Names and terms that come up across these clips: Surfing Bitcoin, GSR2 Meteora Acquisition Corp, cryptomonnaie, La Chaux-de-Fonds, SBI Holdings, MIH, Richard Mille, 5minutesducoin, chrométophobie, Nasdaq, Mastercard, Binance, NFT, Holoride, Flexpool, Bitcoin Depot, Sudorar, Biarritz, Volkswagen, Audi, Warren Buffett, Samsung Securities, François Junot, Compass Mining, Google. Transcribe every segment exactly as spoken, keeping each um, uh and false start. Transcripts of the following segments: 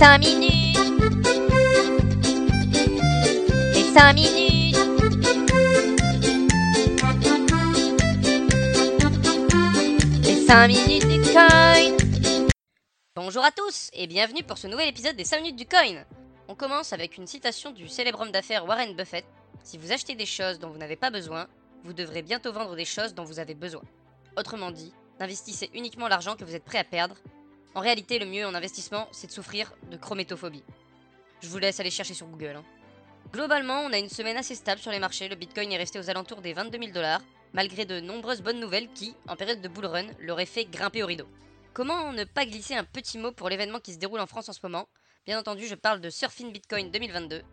cinq minutes. Les cinq minutes. Les cinq minutes du coin. Bonjour à tous et bienvenue pour ce nouvel épisode des cinq minutes du coin. On commence avec une citation du célèbre homme d'affaires Warren Buffett. Si vous achetez des choses dont vous n'avez pas besoin, vous devrez bientôt vendre des choses dont vous avez besoin. Autrement dit, investissez uniquement l'argent que vous êtes prêt à perdre. En réalité, le mieux en investissement, c'est de souffrir de chrométophobie. Je vous laisse aller chercher sur Google. Hein. Globalement, on a une semaine assez stable sur les marchés. Le Bitcoin est resté aux alentours des vingt-deux mille dollars, malgré de nombreuses bonnes nouvelles qui, en période de bull run, l'auraient fait grimper au rideau. Comment ne pas glisser un petit mot pour l'événement qui se déroule en France en ce moment? Bien entendu, je parle de Surfing Bitcoin deux mille vingt-deux.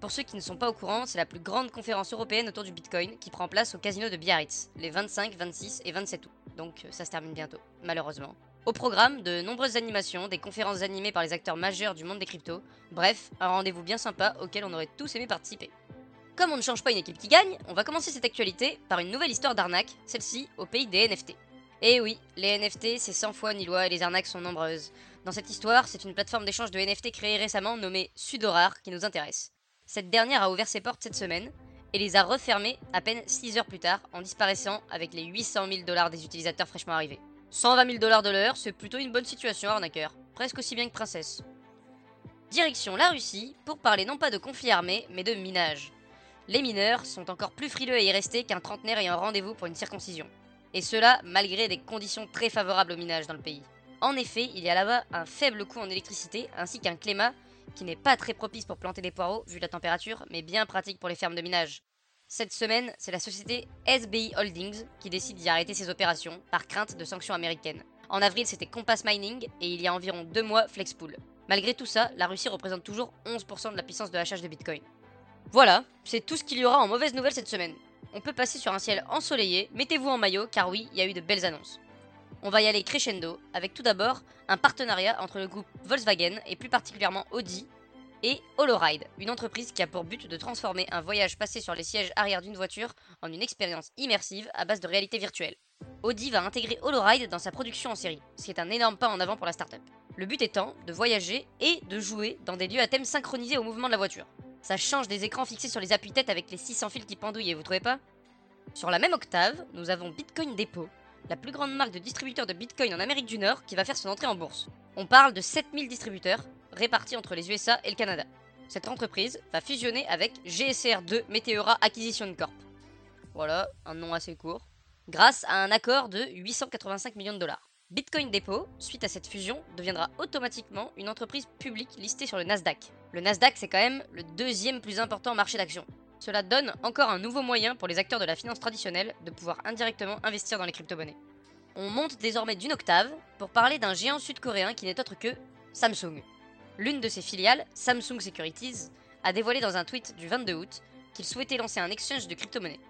Pour ceux qui ne sont pas au courant, c'est la plus grande conférence européenne autour du Bitcoin qui prend place au casino de Biarritz, les vingt-cinq, vingt-six et vingt-sept août. Donc ça se termine bientôt, malheureusement. Au programme, de nombreuses animations, des conférences animées par les acteurs majeurs du monde des cryptos, bref, un rendez-vous bien sympa auquel on aurait tous aimé participer. Comme on ne change pas une équipe qui gagne, on va commencer cette actualité par une nouvelle histoire d'arnaque, celle-ci au pays des N F T. Et oui, les N F T c'est cent fois ni loi et les arnaques sont nombreuses. Dans cette histoire, c'est une plateforme d'échange de N F T créée récemment nommée Sudorar qui nous intéresse. Cette dernière a ouvert ses portes cette semaine et les a refermées à peine six heures plus tard en disparaissant avec les huit cent mille dollars des utilisateurs fraîchement arrivés. cent vingt mille dollars de l'heure, c'est plutôt une bonne situation arnaqueur, presque aussi bien que princesse. Direction la Russie pour parler non pas de conflit armé mais de minage. Les mineurs sont encore plus frileux à y rester qu'un trentenaire ayant rendez-vous pour une circoncision. Et cela malgré des conditions très favorables au minage dans le pays. En effet, il y a là-bas un faible coût en électricité ainsi qu'un climat qui n'est pas très propice pour planter des poireaux vu la température, mais bien pratique pour les fermes de minage. Cette semaine, c'est la société S B I Holdings qui décide d'y arrêter ses opérations par crainte de sanctions américaines. En avril, c'était Compass Mining et il y a environ deux mois, Flexpool. Malgré tout ça, la Russie représente toujours onze pour cent de la puissance de hachage de Bitcoin. Voilà, c'est tout ce qu'il y aura en mauvaise nouvelle cette semaine. On peut passer sur un ciel ensoleillé, mettez-vous en maillot car oui, il y a eu de belles annonces. On va y aller crescendo, avec tout d'abord un partenariat entre le groupe Volkswagen et plus particulièrement Audi et Holoride, une entreprise qui a pour but de transformer un voyage passé sur les sièges arrière d'une voiture en une expérience immersive à base de réalité virtuelle. Audi va intégrer Holoride dans sa production en série, ce qui est un énorme pas en avant pour la start-up. Le but étant de voyager et de jouer dans des lieux à thème synchronisés au mouvement de la voiture. Ça change des écrans fixés sur les appuis-têtes avec les six cents fils qui pendouillent, vous trouvez pas? Sur la même octave, nous avons Bitcoin Depot, la plus grande marque de distributeurs de Bitcoin en Amérique du Nord qui va faire son entrée en bourse. On parle de sept mille distributeurs répartis entre les U S A et le Canada. Cette entreprise va fusionner avec G S R deux Meteora Acquisition Corp. Voilà, un nom assez court. Grâce à un accord de huit cent quatre-vingt-cinq millions de dollars. Bitcoin Depot, suite à cette fusion, deviendra automatiquement une entreprise publique listée sur le Nasdaq. Le Nasdaq, c'est quand même le deuxième plus important marché d'action. Cela donne encore un nouveau moyen pour les acteurs de la finance traditionnelle de pouvoir indirectement investir dans les crypto-monnaies. On monte désormais d'une octave pour parler d'un géant sud-coréen qui n'est autre que Samsung. L'une de ses filiales, Samsung Securities, a dévoilé dans un tweet du vingt-deux août qu'il souhaitait lancer un exchange de crypto-monnaies.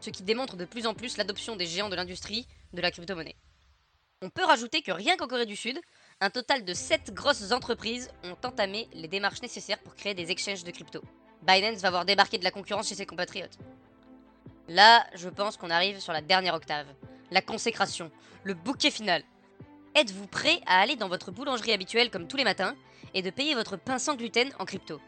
Ce qui démontre de plus en plus l'adoption des géants de l'industrie de la crypto-monnaie. On peut rajouter que rien qu'en Corée du Sud, un total de sept grosses entreprises ont entamé les démarches nécessaires pour créer des exchanges de crypto. Binance va voir débarquer de la concurrence chez ses compatriotes. Là, je pense qu'on arrive sur la dernière octave. La consécration, le bouquet final. Êtes-vous prêt à aller dans votre boulangerie habituelle comme tous les matins et de payer votre pain sans gluten en crypto?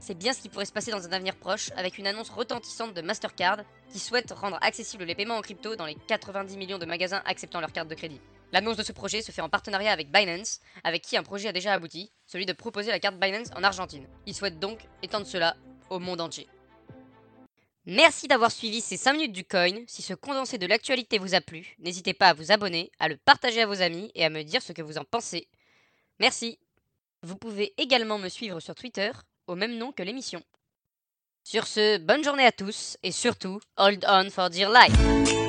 C'est bien ce qui pourrait se passer dans un avenir proche avec une annonce retentissante de Mastercard qui souhaite rendre accessibles les paiements en crypto dans les quatre-vingt-dix millions de magasins acceptant leur carte de crédit. L'annonce de ce projet se fait en partenariat avec Binance, avec qui un projet a déjà abouti, celui de proposer la carte Binance en Argentine. Ils souhaitent donc étendre cela au monde entier. Merci d'avoir suivi ces cinq minutes du coin. Si ce condensé de l'actualité vous a plu, n'hésitez pas à vous abonner, à le partager à vos amis et à me dire ce que vous en pensez. Merci. Vous pouvez également me suivre sur Twitter, au même nom que l'émission. Sur ce, bonne journée à tous et surtout, hold on for dear life.